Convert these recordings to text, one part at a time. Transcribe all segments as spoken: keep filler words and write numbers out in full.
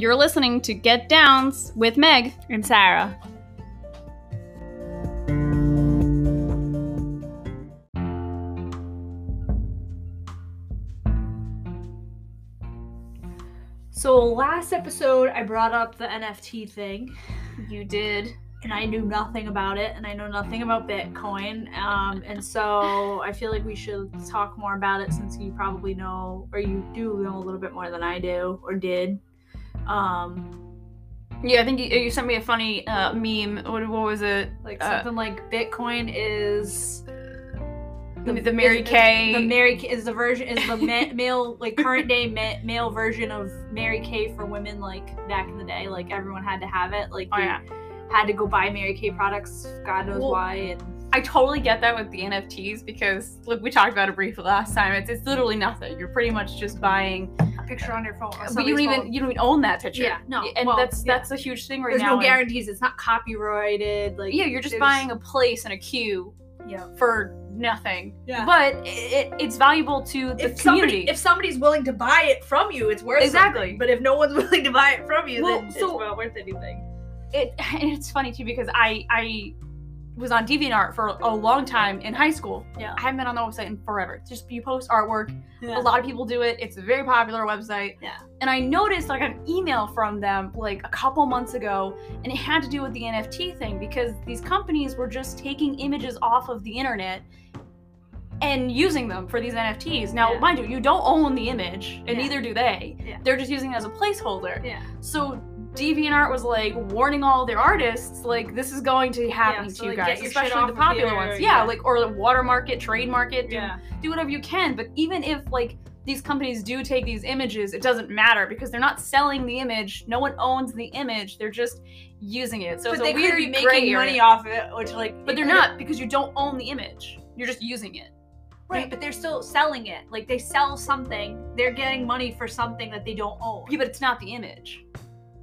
You're listening to Get Downs with Meg and Sarah. So last episode, I brought up the N F T thing. You did. And I knew nothing about it, and I know nothing about Bitcoin. Um, and so I feel like we should talk more about it since you probably know, or you do know a little bit more than I do, or did. Um, yeah, I think you, you sent me a funny uh, meme. What, what was it? Like something uh, like Bitcoin is... The, the Mary is, Kay. The, the Mary Kay is the version is the ma- male like current day ma- male version of Mary Kay for women. Like back in the day, like everyone had to have it. Like oh, you yeah. had to go buy Mary Kay products. God knows well, why. And I totally get that with the N F Ts because look, we talked about it briefly last time. It's it's literally nothing. You're pretty much just buying a picture on your phone. Or but you don't even phone. you don't even own that picture. Yeah, no. And well, that's yeah. that's a huge thing right There's now. There's no guarantees. It's not copyrighted. Like yeah, you're just buying a place and a queue. Yeah. For nothing. Yeah. But it, it, it's valuable to the if community. Somebody, if somebody's willing to buy it from you, it's worth exactly. something. But if no one's willing to buy it from you, well, then so it's not worth anything. It and it's funny too because I I was on DeviantArt for a long time in high school. Yeah. I haven't been on the website in forever. It's just you post artwork. Yeah. A lot of people do it. It's a very popular website. Yeah. And I noticed like an email from them like a couple months ago, and it had to do with the N F T thing because these companies were just taking images off of the internet and using them for these N F Ts. Now, yeah. mind you, you don't own the image, and yeah. neither do they. Yeah. They're just using it as a placeholder. Yeah. So DeviantArt was like warning all their artists, like this is going to happen yeah, so, to you like, guys, especially the popular ones. Yeah, yeah, like or like, watermark it, trademark it, do, yeah. do whatever you can. But even if like these companies do take these images, it doesn't matter because they're not selling the image. No one owns the image. They're just using it. So but it's they a weird could be making money area. Off it, which like but they're not because you don't own the image. You're just using it. Right, but they're still selling it. Like they sell something, they're getting money for something that they don't own. Yeah, but it's not the image.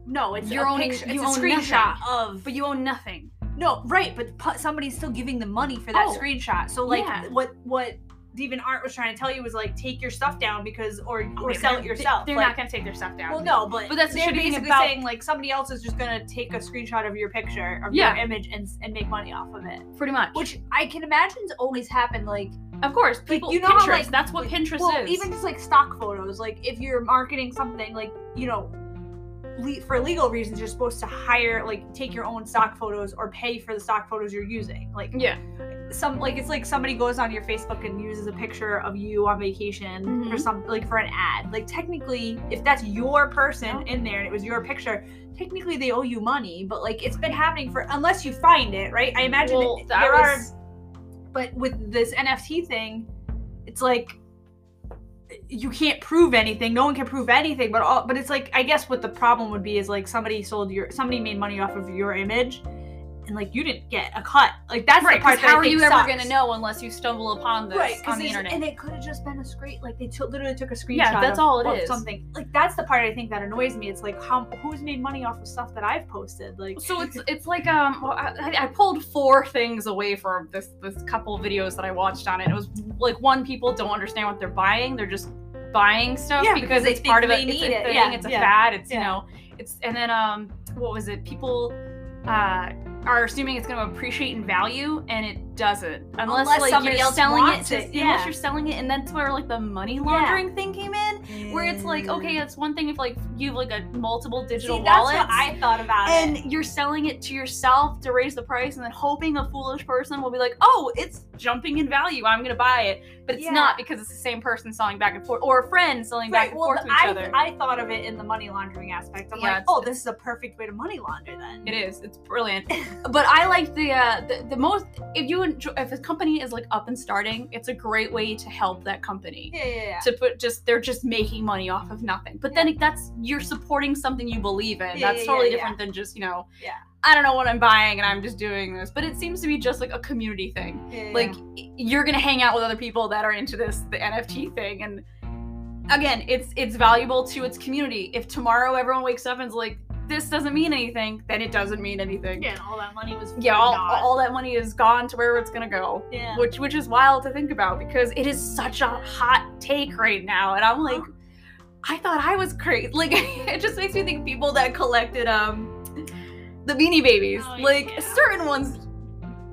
No, it's your own picture. You it's a screenshot nothing. Of. But you own nothing. No, right, but pu- somebody's still giving them money for that oh, screenshot. So like yeah. what what DeviantArt was trying to tell you was like take your stuff down because or or oh, sell it yourself. They're like, not going to take their stuff down. Well, no, but, but that's they're basically about, saying like somebody else is just going to take a screenshot of your picture of yeah. your image and and make money off of it. Pretty much. Which I can imagine has always happened like Of course, people. Like, you know Pinterest. How, like, that's what Pinterest well, is. Even just like stock photos. Like if you're marketing something, like you know, le- for legal reasons, you're supposed to hire, like, take your own stock photos or pay for the stock photos you're using. Like yeah, some like it's like somebody goes on your Facebook and uses a picture of you on vacation mm-hmm. for some like for an ad. Like technically, if that's your person yeah. in there and it was your picture. Technically, they owe you money, but like it's been happening for unless you find it, right? I imagine well, it, there was... are. But with this N F T thing, it's like you can't prove anything. No one can prove anything. But all, but it's like I guess what the problem would be is like somebody sold your somebody made money off of your image, and like you didn't get a cut. Like that's right, the part that how I are think you sucks. Ever gonna know unless you stumble upon this right, on the internet? And it could have just been a screen. Like they t- literally took a screenshot. Yeah, that's of, all it of is. Something like that's the part I think that annoys me. It's like how who's made money off of stuff that I've posted. Like so it's it's like um well, I, I pulled four things away from this this couple videos that I watched on it. It was like one people don't understand what they're buying. They're just buying stuff yeah, because, because they it's think part of they a, need it's a it. Thing. Yeah, it's a yeah. fad. It's yeah. you know it's and then um what was it people. Uh, are assuming it's going to appreciate in value, and it doesn't. Unless, unless like, somebody else selling wants it. it. Yeah. Unless you're selling it, and that's where like the money laundering yeah. thing came in, mm. where it's like, okay, it's one thing if like you have like a multiple digital See, wallets. That's what I thought about and it. And you're selling it to yourself to raise the price, and then hoping a foolish person will be like, oh, it's jumping in value. I'm going to buy it. But it's yeah. not because it's the same person selling back and forth, or a friend selling right. back and well, forth to each I, other. I thought of it in the money laundering aspect. I'm yeah, like, oh, this is a perfect way to money launder then. It is. It's brilliant. But I like the, uh, the the most, if you enjoy, if a company is like up and starting, it's a great way to help that company. Yeah, yeah, yeah. To put just, they're just making money off of nothing. But yeah. then that's, you're supporting something you believe in. Yeah, that's yeah, totally yeah, different yeah. than just, you know, yeah. I don't know what I'm buying and I'm just doing this. But it seems to be just like a community thing. Yeah, like yeah. you're going to hang out with other people that are into this, the N F T thing. And again, it's, it's valuable to its community. If tomorrow everyone wakes up and is like, this doesn't mean anything, then it doesn't mean anything. Yeah, and all that money was yeah, all, all that money is gone to where it's gonna go. Yeah, which which is wild to think about because it is such a hot take right now, and I'm like, I thought I was crazy. Like, it just makes me think people that collected um the Beanie Babies, oh, like yeah. certain ones,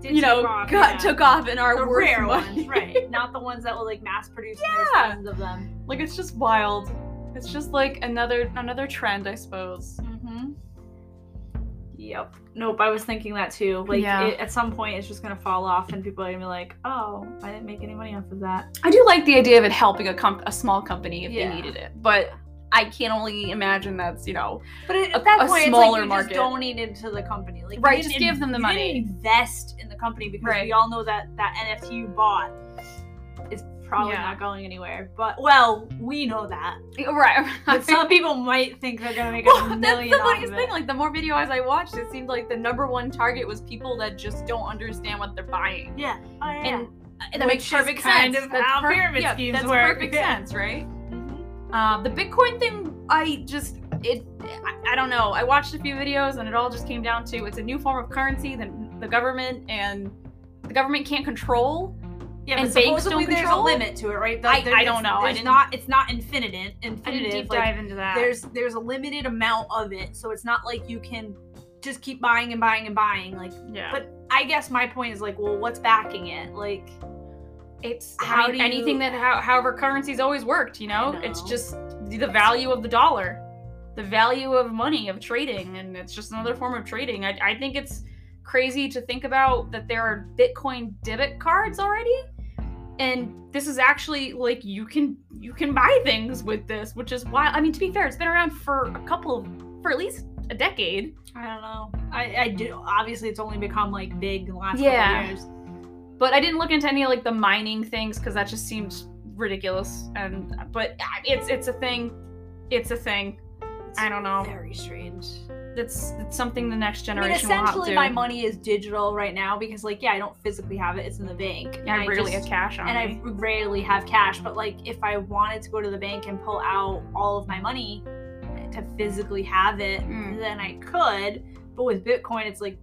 Did you know, off, got yeah. took off and are the worth rare money. Ones, right? Not the ones that will like mass produce yeah. of them. Like, it's just wild. It's just like another another trend, I suppose. Mm-hmm. Yep. Nope. I was thinking that too. Like yeah. it, at some point, it's just gonna fall off, and people are gonna be like, "Oh, I didn't make any money off of that." I do like the idea of it helping a comp- a small company if yeah. they needed it, but I can only imagine that's you know, but it, a, at that point, a smaller it's like market. Just donated to the company, like right? Just give them the you money. Didn't invest in the company because right. we all know that that N F T you bought is probably yeah. not going anywhere. But well, we know that, right? But some people might think they're gonna make well, a million. That's the funniest thing. Like, the more videos I watched, it seemed like the number one target was people that just don't understand what they're buying. Yeah, oh, yeah. and uh, that Which makes perfect kind sense. Of that's how per- pyramid yeah, schemes that's work. Perfect yeah. sense, right? Mm-hmm. Uh, the Bitcoin thing, I just it, I, I don't know. I watched a few videos, and it all just came down to it's a new form of currency that the government and the government can't control. Yeah, and but supposedly there's control? A limit to it, right? The, I, I don't know. It's not it's not infinitive. infinitive. I didn't deep like, dive into that. There's there's a limited amount of it, so it's not like you can just keep buying and buying and buying. Like, yeah. But I guess my point is like, well, what's backing it? Like, it's how I mean, do anything you... that how, however currency's always worked. You know? know, it's just the value of the dollar, the value of money of trading, and it's just another form of trading. I I think it's crazy to think about that there are Bitcoin debit cards already. And this is actually like you can you can buy things with this, which is wild. I mean, to be fair, it's been around for a couple for at least a decade. I don't know. I, I do obviously it's only become like big in the last yeah. couple years. But I didn't look into any like the mining things because that just seemed ridiculous. And but it's it's a thing. It's a thing. It's I don't know. Very strange. That's it's something the next generation I mean, will have to. Essentially, my money is digital right now because, like, yeah, I don't physically have it. It's in the bank. Yeah, I rarely have cash on it. And me. I rarely have cash. But, like, if I wanted to go to the bank and pull out all of my money to physically have it, mm. then I could. But with Bitcoin, it's like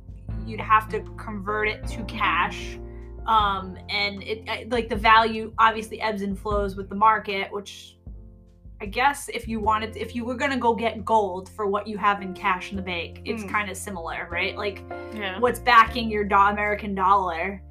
you'd have to convert it to cash. Um, and, it like, the value obviously ebbs and flows with the market, which... I guess if you wanted, if you were going to go get gold for what you have in cash in the bank, it's mm. kind of similar, right? Like yeah. what's backing your do- American dollar?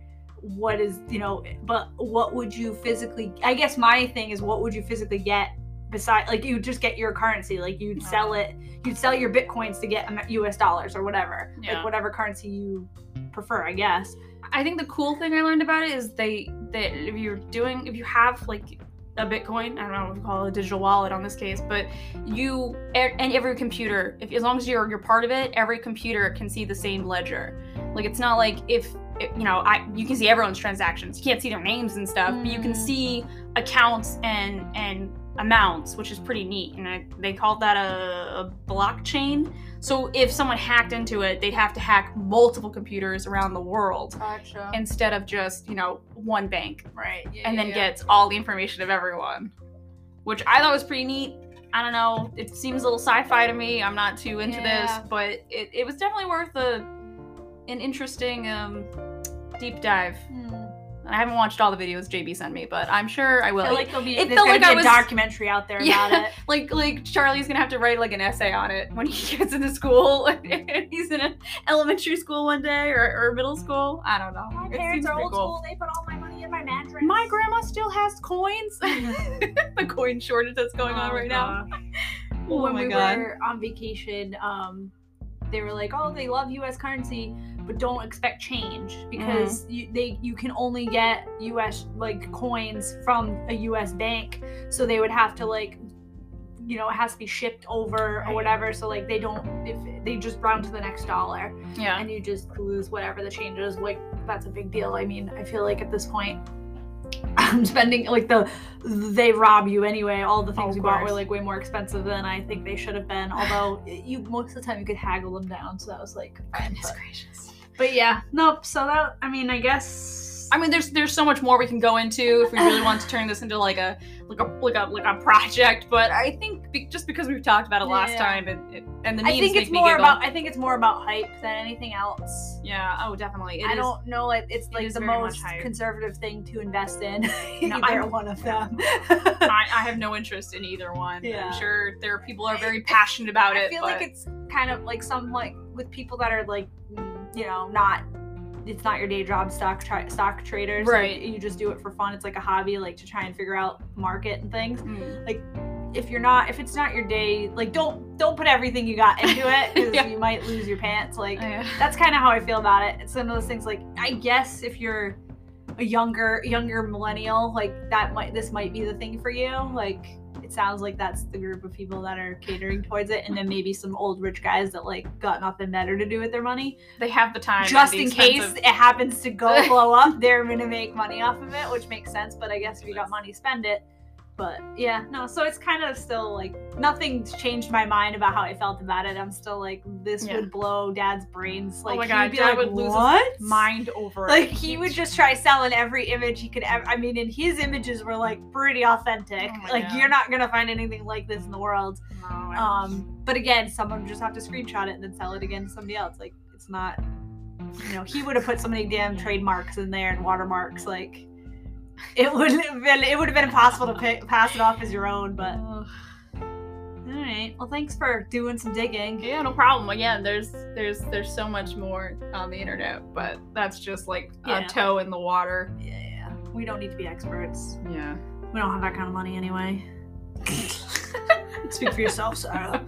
What is, you know, but what would you physically, I guess my thing is what would you physically get besides, like you just get your currency, like you'd oh. sell it, you'd sell your Bitcoins to get U S dollars or whatever, yeah. like whatever currency you prefer, I guess. I think the cool thing I learned about it is they, that if you're doing, if you have like, a Bitcoin, I don't know what we call it, a digital wallet on this case, but you and every computer, if as long as you're you're part of it, every computer can see the same ledger. Like it's not like if it, you know, I you can see everyone's transactions. You can't see their names and stuff, mm. but you can see accounts and and amounts, which is pretty neat. And I, they called that a, a blockchain. So if someone hacked into it, they'd have to hack multiple computers around the world gotcha. Instead of just, you know, one bank. Right. Yeah, and yeah, then yeah. gets all the information of everyone, which I thought was pretty neat. I don't know. It seems a little sci-fi to me. I'm not too into yeah. this, but it, it was definitely worth a an interesting um, deep dive. Mm. I haven't watched all the videos J B sent me, but I'm sure I will. I feel like there'll be, it felt like I was, a documentary out there yeah, about it. Like, like Charlie's going to have to write like an essay on it when he gets into school. He's in an elementary school one day or, or middle school. I don't know. My it parents are old cool. school. They put all my money in my mattress. My grandma still has coins. The coin shortage that's going oh on right gosh. Now. Well, oh when my we God. were on vacation, um, they were like, oh, they love U S currency. But don't expect change because mm-hmm. you, they you can only get U S like coins from a U S bank, so they would have to like, you know, it has to be shipped over or whatever. So like they don't if they just round to the next dollar, yeah, and you just lose whatever the change is. Like that's a big deal. I mean, I feel like at this point, I'm spending like the they rob you anyway. All the things oh, we bought were like way more expensive than I think they should have been. Although you most of the time you could haggle them down, so that was like goodness but. gracious. But yeah, nope. So that, I mean, I guess I mean, there's there's so much more we can go into if we really want to turn this into like a like a like a like a project. But I think be, just because we've talked about it last yeah. time and it, and the memes, I think it's more giggle. about I think it's more about hype than anything else. Yeah. Oh, definitely. It I is, don't know. Like, it's it like the most conservative thing to invest in. No, either I'm, one of them. I, I have no interest in either one. Yeah. I'm sure there are people who are very passionate about it. I feel but... like it's kind of like some like with people that are like, you know, not. It's not your day job stock tra- stock traders. Right. Like, you just do it for fun. It's like a hobby, like to try and figure out market and things. Mm. Like if you're not, if it's not your day, like don't, don't put everything you got into it because yeah. you might lose your pants. Like oh, yeah. that's kind of how I feel about it. It's one of those things like, I guess if you're a younger, younger millennial, like that might, this might be the thing for you. Like it sounds like that's the group of people that are catering towards it. And then maybe some old rich guys that like got nothing better to do with their money. They have the time. Just in case of... it happens to go blow up, they're going to make money off of it, which makes sense. But I guess if you got money, spend it. But yeah, no. So it's kind of still like nothing's changed my mind about how I felt about it. I'm still like, this yeah. would blow dad's brains. Like, oh my God, dad like, would lose what? his mind over it. Like he would just try selling every image he could ever. I mean, and his images were like pretty authentic. Oh like God. You're not gonna find anything like this in the world. No, um, but again, someone would just have to screenshot it and then sell it again to somebody else. Like it's not, you know, he would have put so many damn trademarks in there and watermarks. Like. It would have been it would have been impossible to pick, pass it off as your own, but all right. Well, thanks for doing some digging. Yeah, no problem. Again, there's there's there's so much more on the internet, but that's just like yeah. a toe in the water. Yeah, yeah. We don't need to be experts. Yeah. We don't have that kind of money anyway. Speak for yourself, Sarah.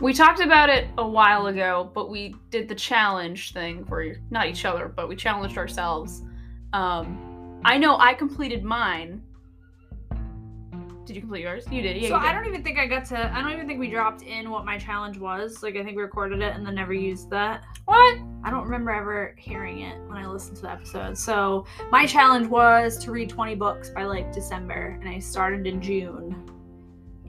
We talked about it a while ago, but we did the challenge thing for not each other, but we challenged ourselves. Um, I know I completed mine. Did you complete yours? You did. Yeah, so you did. I don't even think I got to. I don't even think we dropped in what my challenge was. Like I think we recorded it and then never used that. What? I don't remember ever hearing it when I listened to the episode. So my challenge was to read twenty books by like December, and I started in June.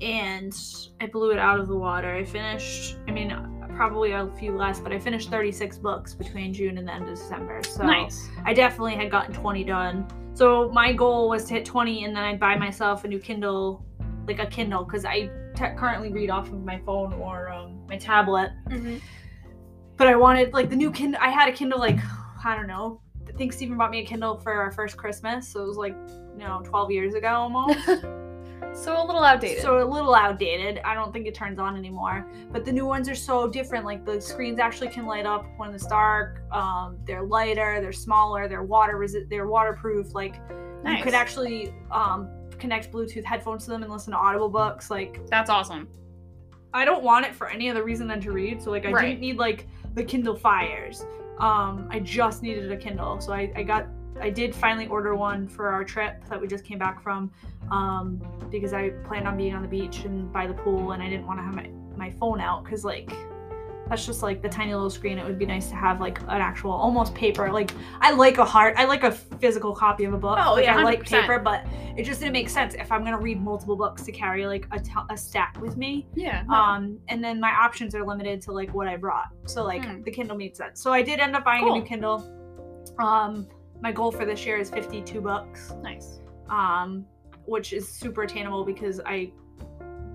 And I blew it out of the water. I finished, I mean, probably a few less, but I finished thirty-six books between June and the end of December. So nice. I definitely had gotten twenty done. So my goal was to hit twenty and then I'd buy myself a new Kindle, like a Kindle, because I te- currently read off of my phone or um, my tablet. Mm-hmm. But I wanted, like, the new Kindle. I had a Kindle, like, I don't know. I think Stephen bought me a Kindle for our first Christmas. So it was, like, you know, twelve years ago almost. So a little outdated. So a little outdated. I don't think it turns on anymore. But the new ones are so different. Like the screens actually can light up when it's dark. Um, they're lighter. They're smaller. They're water resi- They're waterproof. Like nice. You could actually um, connect Bluetooth headphones to them and listen to Audible books. Like that's awesome. I don't want it for any other reason than to read. So like I right. didn't need like the Kindle Fires. Um, I just needed a Kindle. So I, I got. I did finally order one for our trip that we just came back from um, because I planned on being on the beach and by the pool and I didn't want to have my, my phone out because, like, that's just, like, the tiny little screen. It would be nice to have, like, an actual almost paper. Like, I like a hard, I like a physical copy of a book. Oh, like, yeah, one hundred percent. I like paper, but it just didn't make sense if I'm going to read multiple books to carry, like, a, t- a stack with me. Yeah. No. Um, and then my options are limited to, like, what I brought. So, like, mm. the Kindle made sense. So I did end up buying cool. a new Kindle. Um... My goal for this year is fifty-two bucks. Nice. Um, which is super attainable because I,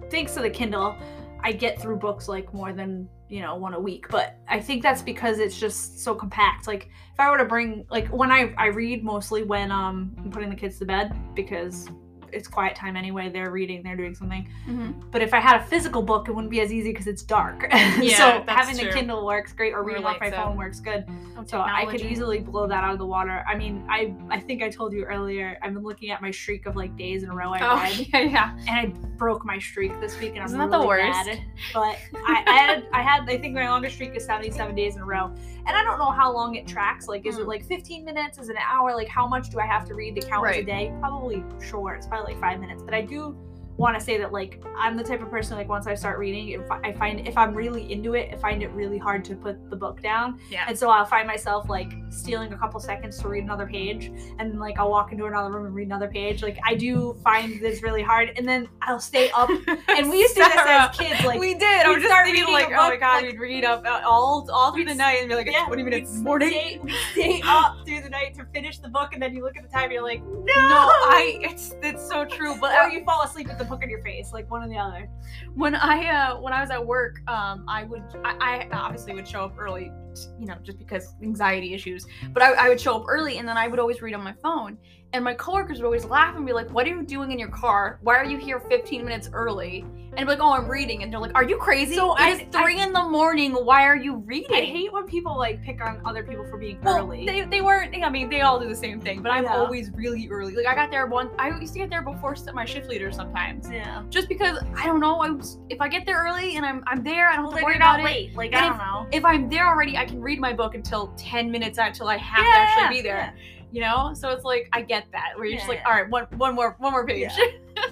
thanks to the Kindle, I get through books like more than, you know, one a week. But I think that's because it's just so compact. Like if I were to bring, like when I, I read mostly when um, I'm putting the kids to bed because it's quiet time anyway. They're reading, they're doing something. Mm-hmm. But if I had a physical book, it wouldn't be as easy because it's dark. Yeah, so that's having true. The Kindle works great or reading off my so. phone works good. Oh, so I could easily blow that out of the water. I mean, I I think I told you earlier, I've been looking at my streak of like days in a row I oh, read. Yeah, yeah. And I broke my streak this week and Isn't I'm really mad. Isn't that the worst? But I, I, had, I had, I think my longest streak is seventy-seven days in a row. And I don't know how long it tracks. Like, is mm. it like fifteen minutes? Is it an hour? Like, how much do I have to read to count right. a day? Probably short. It's probably like five minutes. But I do, want to say that, like, I'm the type of person, like, once I start reading, if I find, if I'm really into it, I find it really hard to put the book down. Yeah. And so I'll find myself, like, stealing a couple seconds to read another page, and, like, I'll walk into another room and read another page. Like, I do find this really hard, and then I'll stay up. And we used to do this as kids. Like, we did. I was just thinking, like, oh, my God, like, we'd read up all all through the night and be like, it's yeah, twenty minutes this morning. Stay, we stay up through the night to finish the book, and then you look at the time and you're like, no! No, I, it's, it's so true. But or you fall asleep with the book in your face, like, one or the other. When I uh, when I was at work, um, I would I, I obviously would show up early, you know, just because anxiety issues. But I, I would show up early, and then I would always read on my phone. And my coworkers would always laugh and be like, "What are you doing in your car? Why are you here fifteen minutes early?" And I'd be like, "Oh, I'm reading." And they're like, "Are you crazy? So it is three I, in the morning. Why are you reading?" I hate when people, like, pick on other people for being well, early. They they weren't. I mean, they all do the same thing. But I'm yeah. always really early. Like, I got there one. I used to get there before my shift leader sometimes. Yeah. Just because I don't know. I was, if I get there early and I'm I'm there, I don't well, have to worry about late. it. Like, and I don't if, know. If I'm there already, I can read my book until ten minutes until I have yeah, to actually be there. Yeah. You know, so it's like, I get that, where you're yeah, just like, yeah. all right, one, one more, one more page, yeah.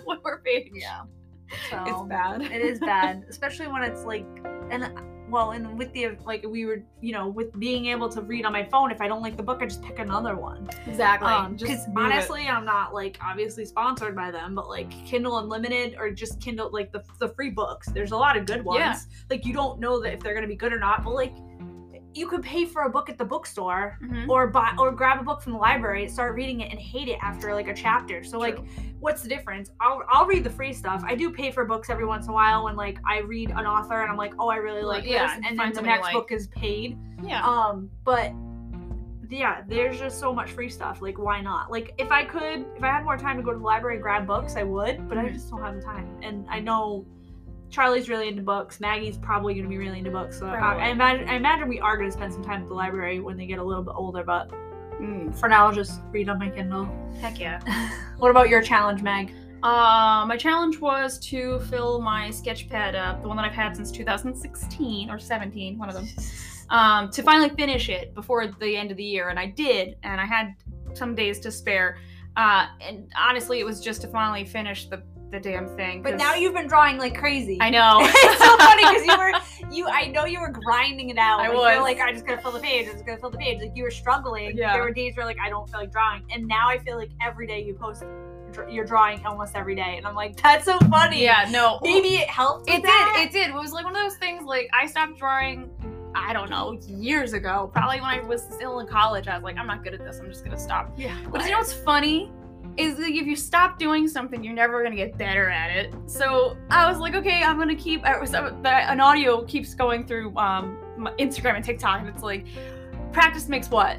one more page. Yeah, so, it's bad. It is bad, especially when it's like, and well, and with the like, we were, you know, with being able to read on my phone. If I don't like the book, I just pick another one. Exactly. Um, just honestly, it. I'm not, like, obviously sponsored by them, but, like, Kindle Unlimited or just Kindle, like, the the free books. There's a lot of good ones. Yeah. Like, you don't know that if they're gonna be good or not, but, like, you could pay for a book at the bookstore mm-hmm. or buy or grab a book from the library, start reading it, and hate it after, like, a chapter. So, True. like, what's the difference? I'll I'll read the free stuff. I do pay for books every once in a while when, like, I read an author and I'm like, oh, I really like well, yeah, this, and then the next like. book is paid. Yeah. Um, but yeah, there's just so much free stuff. Like, why not? Like, if I could, if I had more time to go to the library and grab books, I would, but mm-hmm. I just don't have the time. And I know Charlie's really into books. Maggie's probably going to be really into books. So I, I imagine I imagine we are going to spend some time at the library when they get a little bit older. But mm. for now, I'll just read on my Kindle. Heck yeah. What about your challenge, Meg? Uh, my challenge was to fill my sketchpad up, the one that I've had since two thousand sixteen or seventeen, one of them, um, to finally finish it before the end of the year. And I did. And I had some days to spare. Uh, and honestly, it was just to finally finish the the damn thing. But now you've been drawing like crazy. I know. It's so funny because you were, you, I know you were grinding it out. I like, was. You were like, I'm just going to fill the page. I'm just going to fill the page. Like, you were struggling. Yeah. There were days where, like, I don't feel like drawing. And now I feel like every day you post you're drawing almost every day. And I'm like, that's so funny. Yeah, no. Maybe it helped with It that. did. It did. It was like one of those things, like, I stopped drawing, I don't know, years ago. Probably when I was still in college. I was like, I'm not good at this. I'm just going to stop. Yeah. But you know what's funny? Is like if you stop doing something, you're never gonna get better at it. So I was like, okay, I'm gonna keep. I was, I, the, an audio keeps going through um, Instagram and TikTok, and it's like, practice makes what?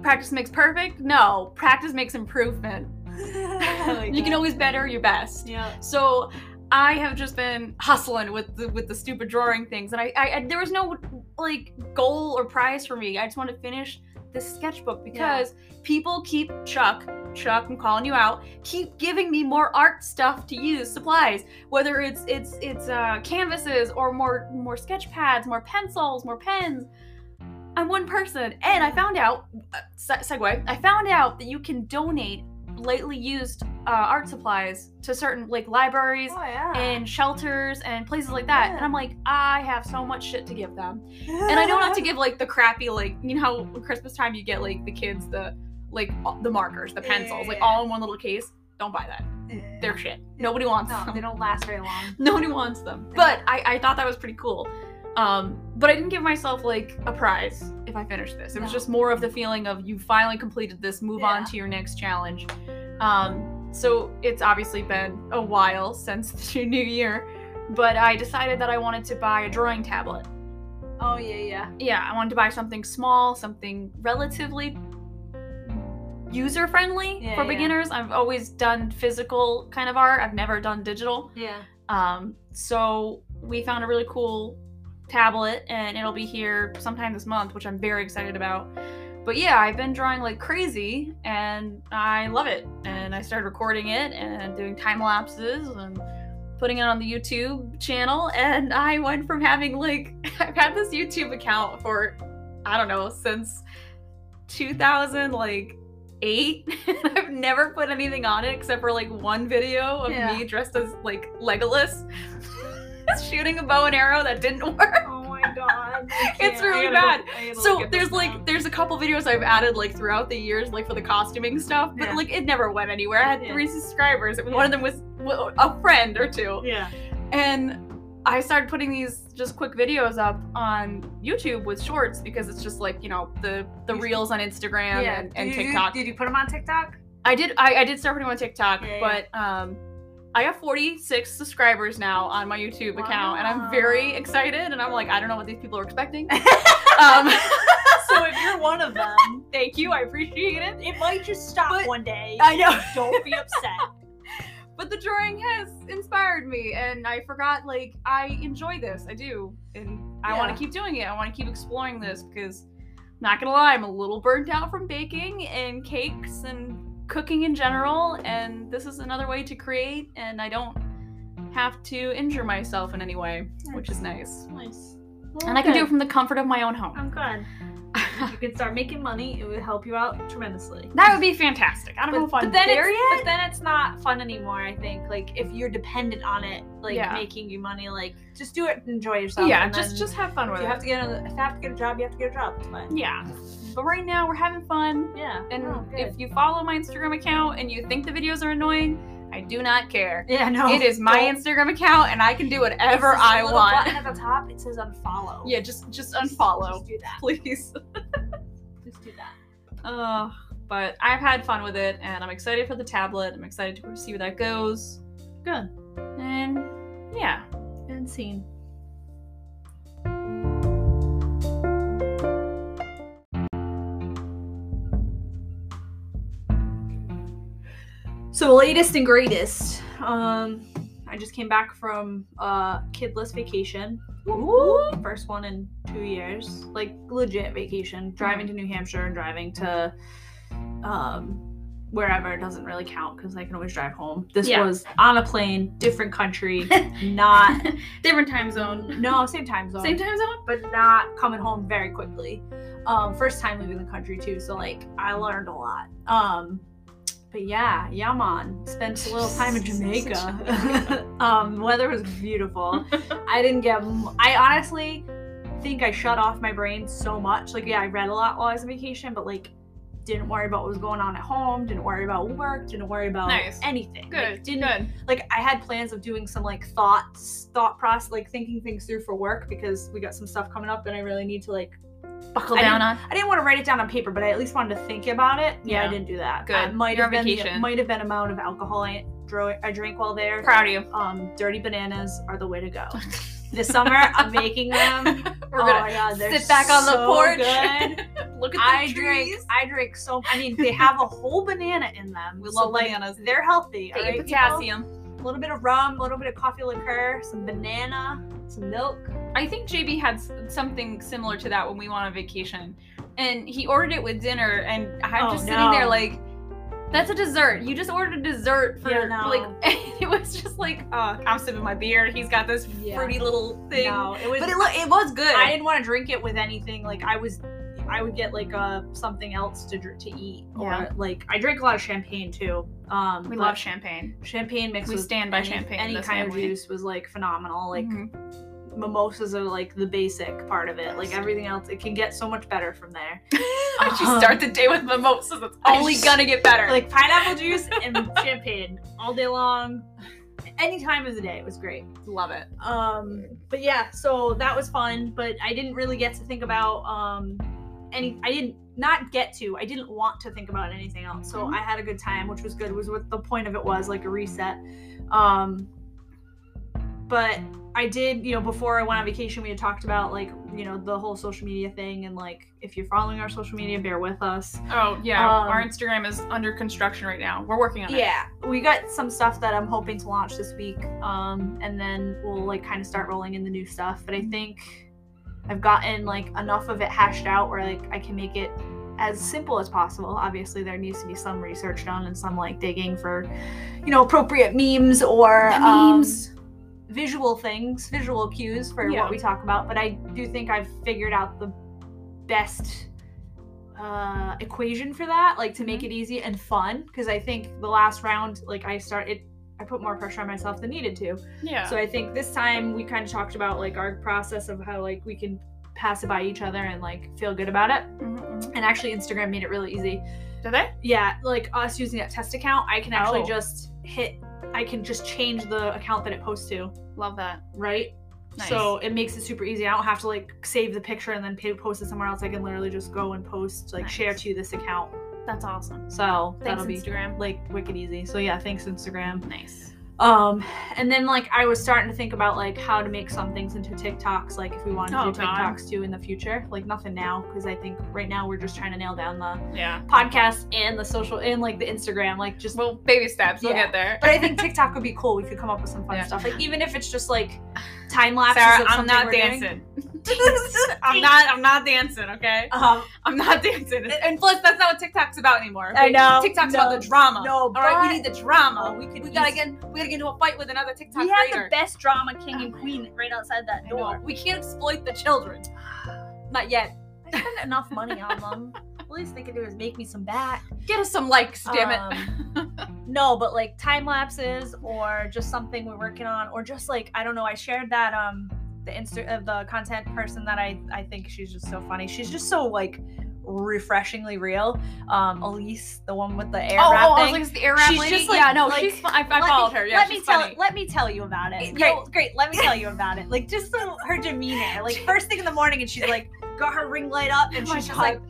Practice makes perfect? No, practice makes improvement. Like you can always better your best. Yeah. So I have just been hustling with the, with the stupid drawing things, and I, I, I there was no like goal or prize for me. I just wanted to finish this sketchbook because yeah. people keep Chuck. Chuck, I'm calling you out. Keep giving me more art stuff to use, supplies. Whether it's it's it's uh, canvases or more more sketch pads, more pencils, more pens. I'm one person, and I found out. Uh, segue. I found out that you can donate lately used uh, art supplies to certain like libraries oh, yeah. and shelters and places like that. Yeah. And I'm like, I have so much shit to give them, and I don't have to give like the crappy like you know how Christmas time you get like the kids the. Like the markers, the pencils, yeah. like all in one little case. Don't buy that. Yeah. They're shit. Nobody wants no, them. They don't last very long. Nobody wants them. But I, I thought that was pretty cool. Um, but I didn't give myself like a prize if I finished this. It no. was just more of the feeling of you finally completed this, move yeah. on to your next challenge. Um, so it's obviously been a while since the new year, but I decided that I wanted to buy a drawing tablet. Oh yeah, yeah. Yeah, I wanted to buy something small, something relatively user-friendly yeah, for beginners. Yeah. I've always done physical kind of art. I've never done digital. Yeah. Um, so we found a really cool tablet, and it'll be here sometime this month, which I'm very excited about. But yeah, I've been drawing like crazy, and I love it. And I started recording it and doing time lapses and putting it on the YouTube channel. And I went from having like, I've had this YouTube account for, I don't know, since two thousand, like, eight and I've never put anything on it except for like one video of yeah. me dressed as like Legolas shooting a bow and arrow that didn't work. Oh my god. It's really bad. Look, so there's like down. there's a couple videos I've added like throughout the years like for the costuming stuff, but yeah. like it never went anywhere. I had yeah. three subscribers. Yeah. One of them was a friend or two. Yeah. And I started putting these just quick videos up on YouTube with shorts because it's just like, you know, the, the reels on Instagram yeah. and, and did you, TikTok. Did you put them on TikTok? I did. I, I did start putting them on TikTok, yeah, but yeah. um, I have forty-six subscribers now on my YouTube wow. account, and I'm very excited. And I'm like, I don't know what these people are expecting. um, so if you're one of them, thank you. I appreciate it. It might just stop but, one day. I know. Don't be upset. But the drawing has inspired me, and I forgot, like, I enjoy this. I do. And I yeah. want to keep doing it. I want to keep exploring this because, not gonna lie, I'm a little burnt out from baking and cakes and cooking in general, and this is another way to create, and I don't have to injure myself in any way, nice. which is nice. Nice. Well, and I can good. do it from the comfort of my own home. I'm glad. You can start making money. It would help you out tremendously. That would be fantastic. I don't but, know if I'm but then there yet. But then it's not fun anymore, I think. Like, if you're dependent on it, like, yeah. making you money, like, just do it and enjoy yourself. Yeah, and just, just have fun with you it. Have to get a, if you have to get a job, you have to get a job. But yeah. But right now, we're having fun. Yeah. And oh, if you follow my Instagram account and you think the videos are annoying, I do not care. Yeah, no. It is my don't. Instagram account, and I can do whatever I want. Button at the top, it says unfollow. Yeah, just just unfollow. Just, just do that, please. Just do that. Uh, but I've had fun with it, and I'm excited for the tablet. I'm excited to see where that goes. Good. And yeah, and scene. So latest and greatest, um, I just came back from a uh, kidless vacation, Ooh. first one in two years, like legit vacation, driving to New Hampshire and driving to um, wherever, it doesn't really count because I can always drive home. This yeah. was on a plane, different country, not... different time zone. No, same time zone. Same time zone? But not coming home very quickly. Um, first time leaving the country too, so like I learned a lot. Um, But yeah, Yaman. Spent a little time in Jamaica. um, weather was beautiful. I didn't get... I honestly think I shut off my brain so much. Like, yeah, I read a lot while I was on vacation, but, like, didn't worry about what was going on at home. Didn't worry about work. Didn't worry about nice. anything. Good, like, didn't, good. Like, I had plans of doing some, like, thoughts, thought process, like, thinking things through for work because we got some stuff coming up and I really need to, like... buckle I down on. I didn't want to write it down on paper, but I at least wanted to think about it. Yeah, yeah. I didn't do that. Good. Uh, might You're have on been vacation. Might have been amount of alcohol I, dro- I drank while there. Proud of you. Um, dirty bananas are the way to go. This summer, I'm making them. We're oh gonna my god, they're sit back so on the porch. Good. Look at the I trees. Drink, I drink so. I mean, they have a whole banana in them. We so love like, bananas. They're healthy. All right, potassium. People? A little bit of rum, a little bit of coffee liqueur, some banana, some milk. I think J B had something similar to that when we went on vacation. And he ordered it with dinner, and I'm oh, just no. sitting there like, that's a dessert. You just ordered a dessert for, yeah, no. like, it was just like, uh, I'm sipping my beer. He's got this yeah. fruity little thing. No, it was, but it, lo- it was good. I didn't want to drink it with anything. Like, I was... I would get like a something else to to eat, yeah. or like I drink a lot of champagne too. Um, we love champagne. Champagne mixed we with stand by any, champagne. Any kind family. of juice was like phenomenal. Like mm-hmm. mimosas are like the basic part of it. Like everything else, it can get so much better from there. If you start the day with mimosas, it's only just, gonna get better. Like pineapple juice and champagne all day long. Any time of the day. It was great. Love it. Um, but yeah, so that was fun, but I didn't really get to think about um, Any, I didn't not get to. I didn't want to think about anything else. So mm-hmm. I had a good time, which was good. Was what the point of it was, like a reset. Um, but I did, you know, before I went on vacation, we had talked about like, you know, the whole social media thing, and like if you're following our social media, bear with us. Oh yeah, um, our Instagram is under construction right now. We're working on it. Yeah, we got some stuff that I'm hoping to launch this week, um, and then we'll like kind of start rolling in the new stuff. But I think. I've gotten like enough of it hashed out where like I can make it as simple as possible. Obviously there needs to be some research done and some like digging for, you know, appropriate memes or memes, um, visual things, visual cues for yeah. what we talk about. But I do think I've figured out the best uh, equation for that, like to make mm-hmm. it easy and fun. Because I think the last round, like I started, I put more pressure on myself than needed to. Yeah. So I think this time we kind of talked about like our process of how like we can pass it by each other and like feel good about it. Mm-hmm. And actually Instagram made it really easy. Did they? Yeah. Like us using that test account, I can actually oh. just hit, I can just change the account that it posts to. Love that. Right? Nice. So it makes it super easy. I don't have to like save the picture and then post it somewhere else. I can literally just go and post, like nice. Share to this account. That's awesome. So thanks, that'll be Instagram. Like wicked easy. So yeah, thanks Instagram. Nice. Um, and then like I was starting to think about like how to make some things into TikToks, like if we wanted to oh, do TikToks God. too in the future. Like nothing now, because I think right now we're just trying to nail down the yeah. podcast and the social and like the Instagram, like just well baby steps. We'll yeah. get there. But I think TikTok would be cool. We could come up with some fun yeah. stuff. Like even if it's just like time lapses. Sarah, of I'm not dancing. I'm not. I'm not dancing. Okay. Um, I'm not dancing. And, and plus, that's not what TikTok's about anymore. Okay? I know. TikTok's no, about the drama. No. All right. We need the drama. We could. We use, gotta get. We gotta get into a fight with another TikTok. We creator. Had the best drama king oh, and queen right outside that door. We can't exploit the children. Not yet. I spend enough money on them. The least they can do is make me some back. Get us some likes, damn um, it. No, but like time lapses or just something we're working on, or just like I don't know. I shared that um. the insta of uh, the content person that I I think she's just so funny. She's just so like refreshingly real. Um, Elise, the one with the air oh, wrap oh, thing. Oh, I was like, it's the air wrap she's lady. Just, like, yeah, no, like, she's. I, I followed me, her. Yeah, let she's me tell. Funny. Let me tell you about it. Great, no, great. Let me tell you about it. Like just the, her demeanor. Like first thing in the morning, and she's like got her ring light up, and oh she's just like.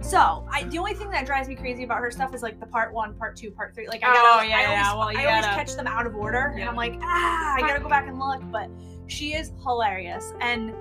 So I, the only thing that drives me crazy about her stuff is like the part one, part two, part three. Like I gotta, oh, yeah, I always, yeah. well, I gotta, always catch them out of order, yeah. and I'm like, ah, I gotta go back and look, but. She is hilarious, and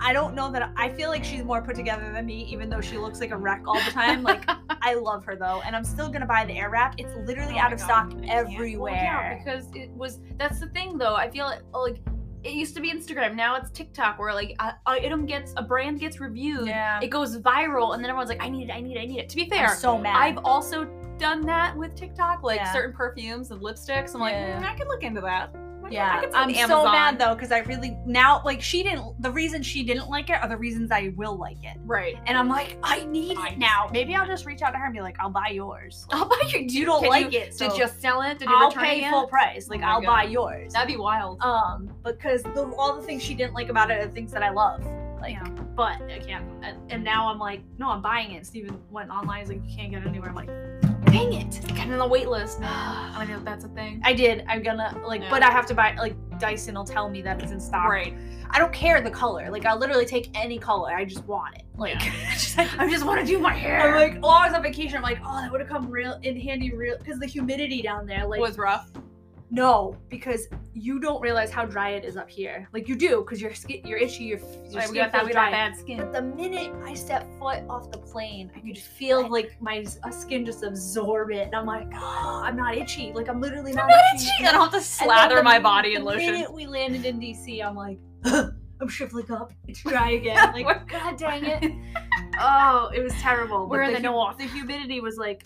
I don't know that I feel like she's more put together than me, even though she looks like a wreck all the time. Like I love her though, and I'm still gonna buy the Airwrap. It's literally oh out of God. stock I everywhere. Yeah, because it was. That's the thing though. I feel like, like it used to be Instagram, now it's TikTok, where like a item gets a brand gets reviewed, yeah. it goes viral, and then everyone's like, I need it, I need it, I need it. To be fair, I'm so mad. I've also done that with TikTok, like yeah. certain perfumes and lipsticks. I'm like, yeah. mm, I can look into that. Yeah, I'm Amazon. so mad though, because I really now like she didn't. The reason she didn't like it are the reasons I will like it. Right. And I'm like, I need I it now. Maybe I'll just reach out to her and be like, I'll buy yours. Like, I'll buy your. You don't like you, it. So did you sell it? Did you I'll return pay it? Full price. Like oh I'll God. buy yours. That'd be wild. Um, because the, all the things she didn't like about it are the things that I love. Like, yeah. but I can't. And, and now I'm like, no, I'm buying it. Steven went online. He's like, you can't get it anywhere. I'm like. Dang it! I got on the wait list. I know that's a thing. I did. I'm gonna like, yeah. but I have to buy. Like Dyson will tell me that it's in stock. Right. I don't care the color. Like I'll literally take any color. I just want it. Like yeah. I just, I just want to do my hair. I'm like, oh, I was on vacation. I'm like, oh, that would have come real in handy, real because the humidity down there like was rough. No, because you don't realize how dry it is up here. Like you do, because your skin, your itchy, your, your right, skin we got that, we got bad skin. But the minute I step foot off the plane, I could just feel like my uh, skin just absorb it, and I'm like, oh, I'm not itchy. Like I'm literally not, I'm not itchy. itchy. I don't have to slather the, my body in lotion. The minute we landed in D C, I'm like, I'm shriveling up. It's dry again. Like God dang it. Oh, it was terrible. We're in the north. The humidity was like,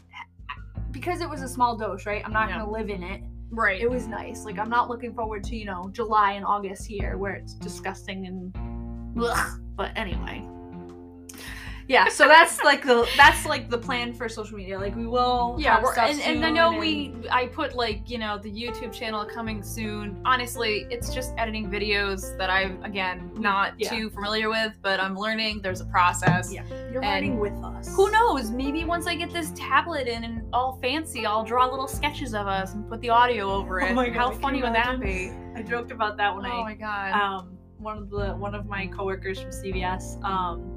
because it was a small dose, right? I'm not yeah. gonna live in it. Right. It was nice. Like, I'm not looking forward to, you know, July and August here where it's disgusting and ugh. But anyway. Yeah, so that's like the that's like the plan for social media. Like we will yeah, have we're, stuff and, soon and I know and... we I put like, you know, the YouTube channel coming soon. Honestly, it's just editing videos that I'm again not yeah. too familiar with, but I'm learning. There's a process. Yeah. You're and learning with us. Who knows? Maybe once I get this tablet in and all fancy, I'll draw little sketches of us and put the audio over it. Oh my God, how funny would that be? I joked about that when oh I Oh my God. Um one of the one of my coworkers from C V S um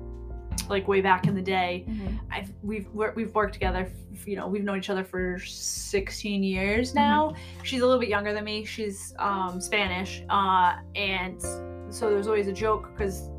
like way back in the day, mm-hmm. I've we've we're, we've worked together. F- you know, we've known each other for sixteen years now. Mm-hmm. She's a little bit younger than me. She's um, Spanish, uh, and so there's always a joke because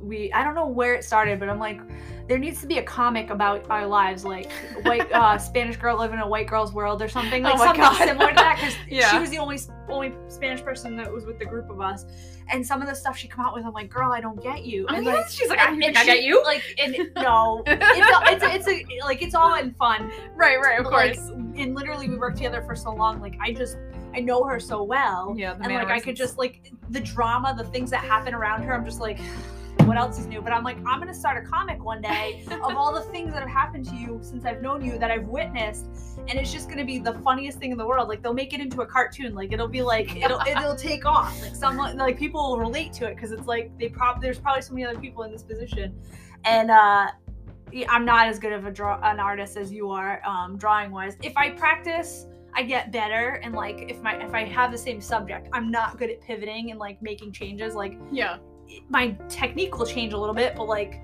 we. I don't know where it started, but I'm like, there needs to be a comic about our lives, like white uh, Spanish girl living in a white girl's world or something like oh something God. similar to that. Because yeah. she was the only only Spanish person that was with the group of us. And some of the stuff she come out with, I'm like, girl, I don't get you. And oh, like, yes. She's like, I, I she, get you. Like, and no, it's a, it's a, it's a, like it's all in fun, right? Right, of like, course. And literally, we worked together for so long. Like, I just, I know her so well. Yeah, the and like, I could just like the drama, the things that happen around her. I'm just like, what else is new, but I'm like, I'm going to start a comic one day of all the things that have happened to you since I've known you that I've witnessed. And it's just going to be the funniest thing in the world. Like, they'll make it into a cartoon. Like, it'll be like, it'll, it'll take off. Like, someone, like, people will relate to it because it's like, they probably, there's probably so many other people in this position. And, uh, I'm not as good of a draw an artist as you are, um, drawing wise. If I practice, I get better. And like, if my, if I have the same subject, I'm not good at pivoting and like making changes. Like, yeah, my technique will change a little bit, but like,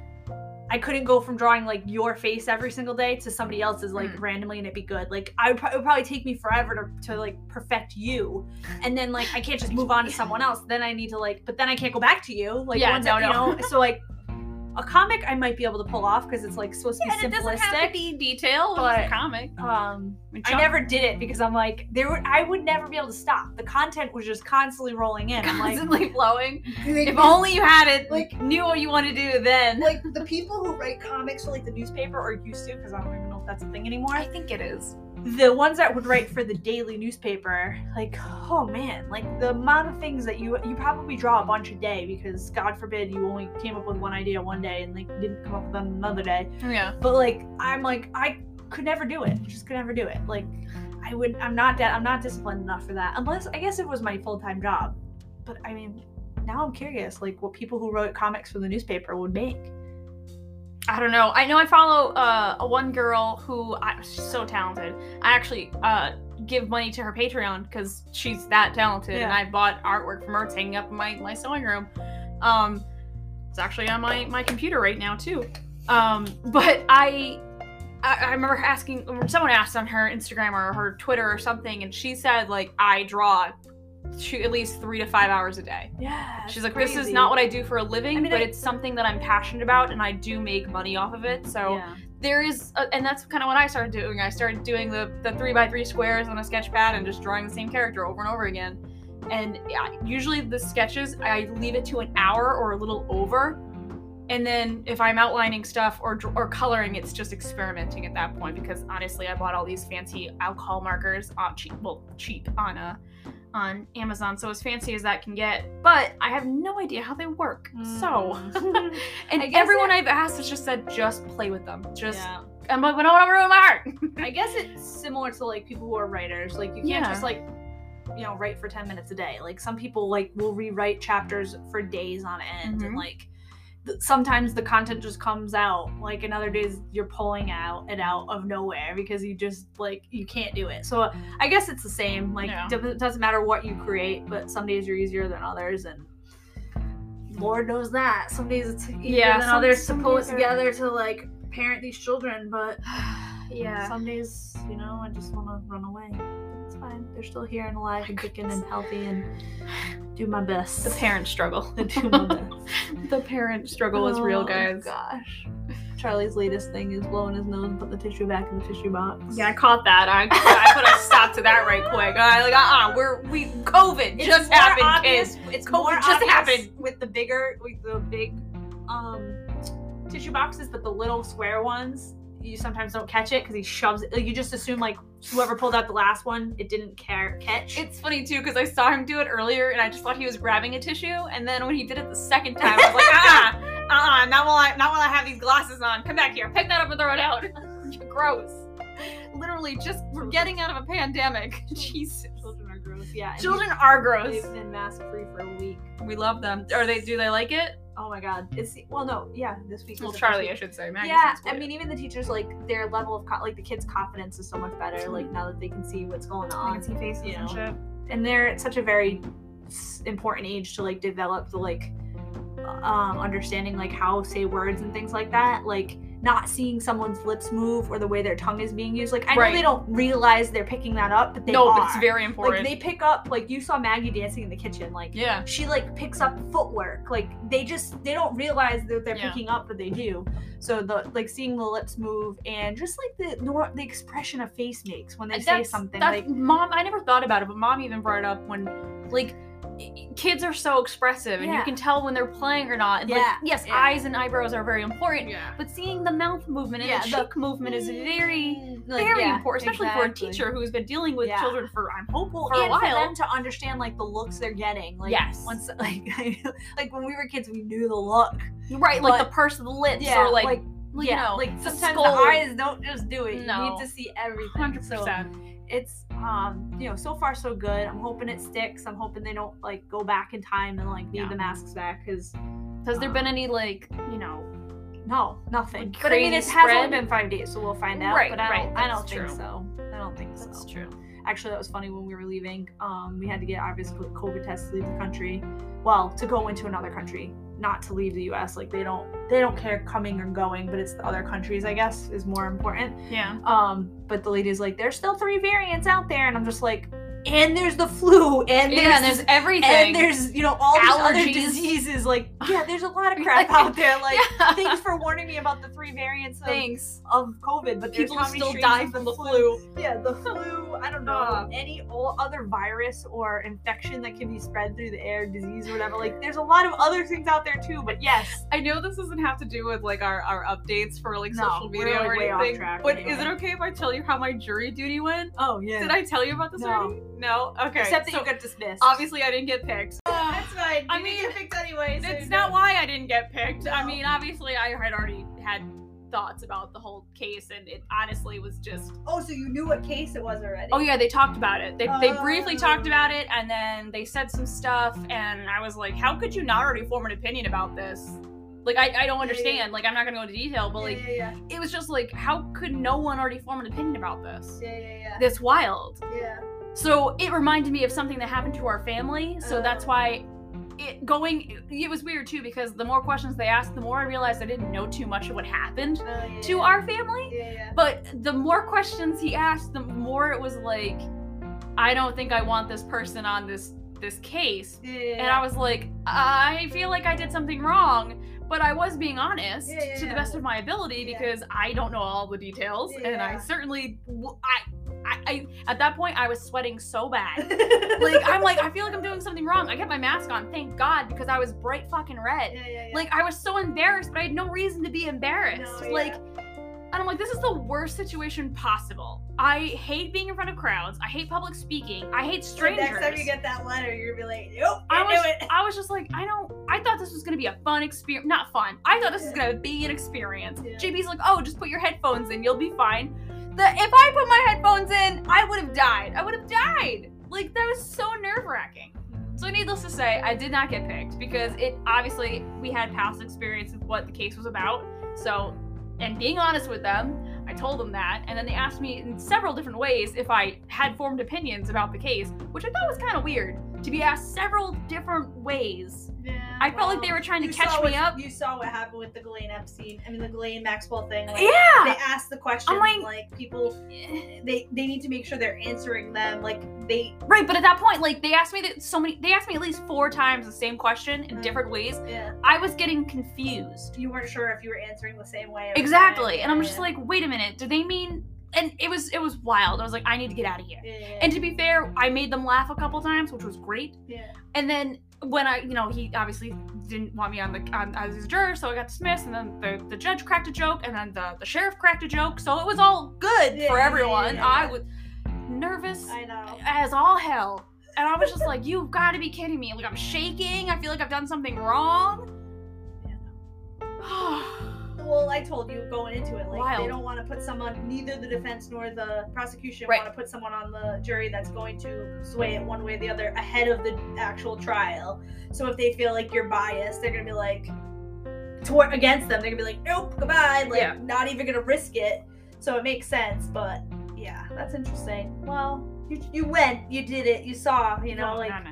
I couldn't go from drawing like your face every single day to somebody else's like mm. randomly and it'd be good. Like, I would pro- it would probably take me forever to, to like perfect you. And then like, I can't just move on to someone else. Then I need to like, but then I can't go back to you. Like, yeah, once no, I, you no. know, so like, a comic I might be able to pull off because it's like supposed to yeah, be simplistic. Yeah, it doesn't have to be detailed. But it's a comic. Um, I never did it because I'm like, there were, I would never be able to stop. The content was just constantly rolling in. Constantly like, flowing. Like, if only you had it, like, knew what you want to do then. Like, the people who write comics for like the newspaper or used to, because I don't even know if that's a thing anymore. I think it is. The ones that would write for the daily newspaper, like, oh man, like the amount of things that you you probably draw a bunch a day because God forbid you only came up with one idea one day and like didn't come up with another day. Yeah. But like I'm like I could never do it. Just could never do it. Like I would I'm not that I'm not disciplined enough for that. Unless I guess it was my full-time job. But I mean, now I'm curious like what people who wrote comics for the newspaper would make. I don't know. I know I follow uh, a one girl who I, she's so talented. I actually uh, give money to her Patreon because she's that talented, yeah. And I bought artwork from her. It's hanging up in my, my sewing room. Um, it's actually on my, my computer right now too. Um, but I, I I remember asking someone asked on her Instagram or her Twitter or something, and she said like I draw. Shoot at least three to five hours a day. Yeah. She's like, crazy. This is not what I do for a living, I mean, but I, it's something that I'm passionate about and I do make money off of it. So yeah. There is, a, and that's kind of what I started doing. I started doing the, the three by three squares on a sketch pad and just drawing the same character over and over again. And I, usually the sketches, I leave it to an hour or a little over. And then if I'm outlining stuff or or coloring, it's just experimenting at that point because honestly, I bought all these fancy alcohol markers on cheap, well, cheap on a, on Amazon, so as fancy as that can get, but I have no idea how they work. Mm. So, and everyone it, I've asked has just said, just play with them. Just, yeah. I'm like, I don't want to ruin my art. I guess it's similar to like people who are writers. Like you can't yeah. just like, you know, write for ten minutes a day. Like some people like will rewrite chapters for days on end, mm-hmm. and like th- sometimes the content just comes out. Like in other days, you're pulling out and out of nowhere because you just like you can't do it. So I guess it's the same. Like yeah. it doesn't matter what you create, but some days you're easier than others, and Lord knows that some days it's easier yeah, than some, others some to pull it together to like parent these children. But yeah, some days you know I just want to run away. It's fine. They're still here and alive and kicking and healthy and do my best. The parent struggle. I do my best. The parent struggle is real, guys. Oh, gosh. Charlie's latest thing is blowing his nose and put the tissue back in the tissue box. Yeah, I caught that. I I put a stop to that right quick. I like, uh-uh, we're, we, COVID it's just happened, obvious, kids. It's COVID just happened. With the bigger, with the big um, tissue boxes, but the little square ones, you sometimes don't catch it because he shoves it. Like, you just assume, like, whoever pulled out the last one, it didn't care catch. It's funny, too, because I saw him do it earlier, and I just thought he was grabbing a tissue, and then when he did it the second time, I was like, ah, uh-uh, not while I, not while I have these glasses on. Come back here. Pick that up and throw it out. Gross. Literally, just, we're getting out of a pandemic. Jesus. Children are gross. Yeah. Children we, are gross. They've been mask-free for a week. We love them. Are they, do they like it? Oh my God! It's well, no, yeah. This week. Well, Charlie, I should say. Maggie's yeah, I mean, even the teachers, like their level of co- like the kids' confidence is so much better. Like now that they can see what's going on, they can see faces, you know? And shit. And they're at such a very important age to like develop the like um, understanding like how say words and things like that. Like not seeing someone's lips move or the way their tongue is being used. Like I know right. they don't realize they're picking that up, but they no, are. No, but it's very important. Like they pick up, like you saw Maggie dancing in the kitchen. Like yeah. she like picks up footwork. Like they just, they don't realize that they're yeah. picking up, but they do. So the, like seeing the lips move and just like the the, the expression a face makes when they that's, say something. That's, like mom, I never thought about it, but mom even brought it up when like, kids are so expressive, and yeah. you can tell when they're playing or not. Yeah. Like, yes, yeah. eyes and eyebrows are very important, yeah. but seeing the mouth movement and yeah, the cheek the, movement is very, like, very yeah, important, especially exactly. for a teacher who's been dealing with yeah. children for, I'm hopeful, for and a while. For them to understand, like, the looks they're getting. Like, yes. Once, like, like, when we were kids, we knew the look. Right, but, like the purse of the lips, yeah, or, like, like you yeah, know, like, sometimes skull. The eyes don't just do it. No. You need to see everything. one hundred percent. So, it's um you know, so far so good. I'm hoping it sticks. I'm hoping they don't like go back in time and like need yeah. the masks back, because has um, there been any like you know no nothing like, but I mean it spread? Has only been five days, so we'll find out, right, but I right, don't, I don't think so I don't think that's so that's true. Actually, that was funny when we were leaving, um we had to get obviously COVID tests to leave the country, well to go into another country, not to leave the U S Like, they don't they don't care coming or going, but it's the other countries, I guess, is more important. Yeah. Um, but the lady's like, there's still three variants out there, and I'm just like, and there's the flu, and there's, yeah, and there's everything, and there's, you know, all these other diseases. Like, yeah, there's a lot of crap out there. Like, thanks for warning me about the three variants of, thanks. Of COVID, but people still die from the flu. flu. Yeah, the flu. I don't know uh, any all other virus or infection that can be spread through the air, disease or whatever. Like, there's a lot of other things out there too. But yes, I know this doesn't have to do with like our, our updates for like no, social media like or anything. Track, but anyway. Is it okay if I tell you how my jury duty went? Oh yeah. Did I tell you about this no. already? No? Okay. Except that so you got dismissed. Obviously, I didn't get picked. Uh, That's fine. You I didn't mean, get picked anyway. So it's not know. Why I didn't get picked. No. I mean, obviously, I had already had thoughts about the whole case, and it honestly was just... Oh, so you knew what case it was already? Oh, yeah. They talked about it. They, oh. they briefly talked about it, and then they said some stuff, and I was like, how could you not already form an opinion about this? Like, I, I don't understand. Yeah, yeah. Like, I'm not going to go into detail, but, like, yeah, yeah, yeah. it was just like, how could no one already form an opinion about this? Yeah, yeah, yeah. This wild. Yeah. So it reminded me of something that happened to our family. So uh, that's why it going, it was weird too, because the more questions they asked, the more I realized I didn't know too much of what happened uh, yeah, to yeah. our family. Yeah, yeah. But the more questions he asked, the more it was like, I don't think I want this person on this, this case. Yeah, yeah. And I was like, I feel like I did something wrong, but I was being honest yeah, yeah, to yeah. the best of my ability because yeah. I don't know all the details. Yeah. And I certainly, I, I, I, at that point, I was sweating so bad. Like, I'm like, I feel like I'm doing something wrong. I kept my mask on, thank God, because I was bright fucking red. Yeah, yeah, yeah. Like, I was so embarrassed, but I had no reason to be embarrassed. No, like, yeah. And I'm like, this is the worst situation possible. I hate being in front of crowds. I hate public speaking. I hate strangers. The next time you get that letter, you're gonna be like, nope, I was, knew it. I was just like, I don't, I thought this was gonna be a fun experience. Not fun. I thought this was gonna be an experience. Yeah. J B's like, oh, just put your headphones in, you'll be fine. The, if I put my headphones in, I would have died. I would have died. Like, that was so nerve-wracking. So needless to say, I did not get picked because it, obviously, we had past experience with what the case was about. So, and being honest with them, I told them that. And then they asked me in several different ways if I had formed opinions about the case, which I thought was kind of weird to be asked several different ways. Yeah, I felt well, like they were trying to catch what, me up. You saw what happened with the Ghislaine Epstein, I mean the Ghislaine Maxwell thing. Like, yeah. They asked the questions, like, like people, they they need to make sure they're answering them. Like they right, but at that point, like they asked me that so many. They asked me at least four times the same question in uh, different ways. Yeah. I was getting confused. You weren't sure if you were answering the same way. Exactly, and I'm just yeah. like, wait a minute, do they mean? And it was it was wild. I was like, I need to get out of here. Yeah, yeah, yeah. And to be fair, I made them laugh a couple times, which was great. Yeah. And then. When I, you know, he obviously didn't want me on the, on, I was his juror, so I got dismissed, and then the, the judge cracked a joke, and then the, the sheriff cracked a joke, so it was all good yeah, for everyone. Yeah, yeah, yeah. I was nervous I know. as all hell, and I was just like, you've got to be kidding me. Like, I'm shaking, I feel like I've done something wrong. Yeah. Well, I told you going into it, like, wild. They don't want to put someone, neither the defense nor the prosecution right. want to put someone on the jury that's going to sway it one way or the other ahead of the actual trial. So if they feel like you're biased, they're going to be like, toward, against them, they're going to be like, nope, goodbye, like, yeah. not even going to risk it. So it makes sense, but yeah, that's interesting. Well, you, you went, you did it, you saw, you know, well, like,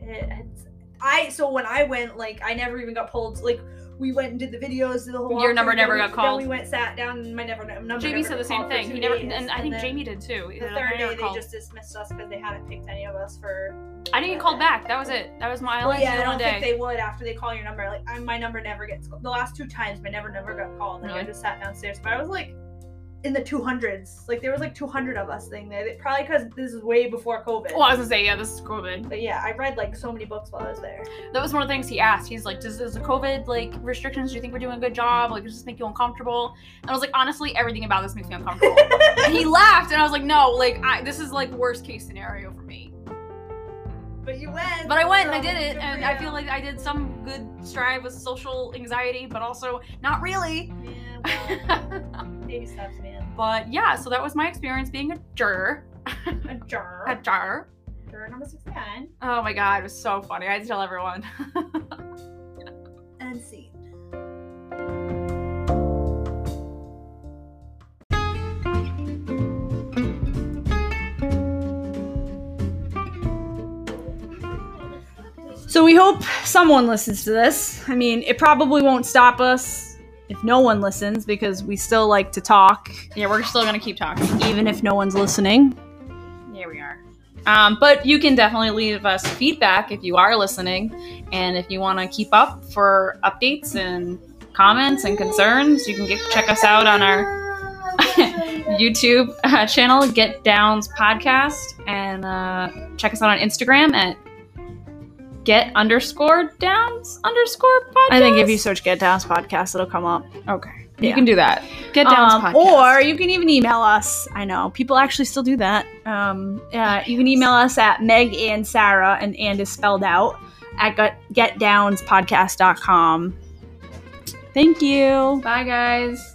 it, it's, I, so when I went, like, I never even got pulled, like, we went and did the videos, did the whole. Your number never got we, called. Then we went, sat down, and my never number. Jamie said the same thing. He never, and, and I think Jamie did too. The third like, day, they called. Just dismissed us because they hadn't picked any of us for. I didn't get called back. That was it. That was my. Well, yeah, I don't think they would after they call your number. Like, I, my number never gets. The last two times, my never never got called. Like, really? I just sat downstairs, but I was like, in the two hundreds. Like, there was like two hundred of us thing there. Probably because this is way before COVID. Well, I was gonna say, yeah, this is COVID. But yeah, I read like so many books while I was there. That was one of the things he asked. He's like, does, does the COVID like restrictions, do you think we're doing a good job? Like, does this make you uncomfortable? And I was like, honestly, everything about this makes me uncomfortable. And he laughed, and I was like, no, like, I, this is like worst case scenario for me. But you went. But I went so, and I did it, and I feel like I did some good strive with social anxiety, but also not really. Yeah, well, baby steps, man. But yeah, so that was my experience being a juror. A juror. A juror. Juror number sixty-nine. Oh my god, it was so funny. I had to tell everyone. And see. So we hope someone listens to this. I mean, it probably won't stop us if no one listens, because we still like to talk. Yeah, we're still going to keep talking. Even if no one's listening. Yeah, we are. Um, but you can definitely leave us feedback if you are listening. And if you want to keep up for updates and comments and concerns, you can get, check us out on our YouTube uh, channel, Get Downs Podcast. And uh, check us out on Instagram at Get underscore Downs underscore podcast. I think if you search Get Downs Podcast, it'll come up. Okay. Yeah. You can do that. Get Downs um, Podcast. Or you can even email us. I know. People actually still do that. Um, uh, you can email us at Meg and Sarah, and and is spelled out, at get downs podcast dot com. Thank you. Bye, guys.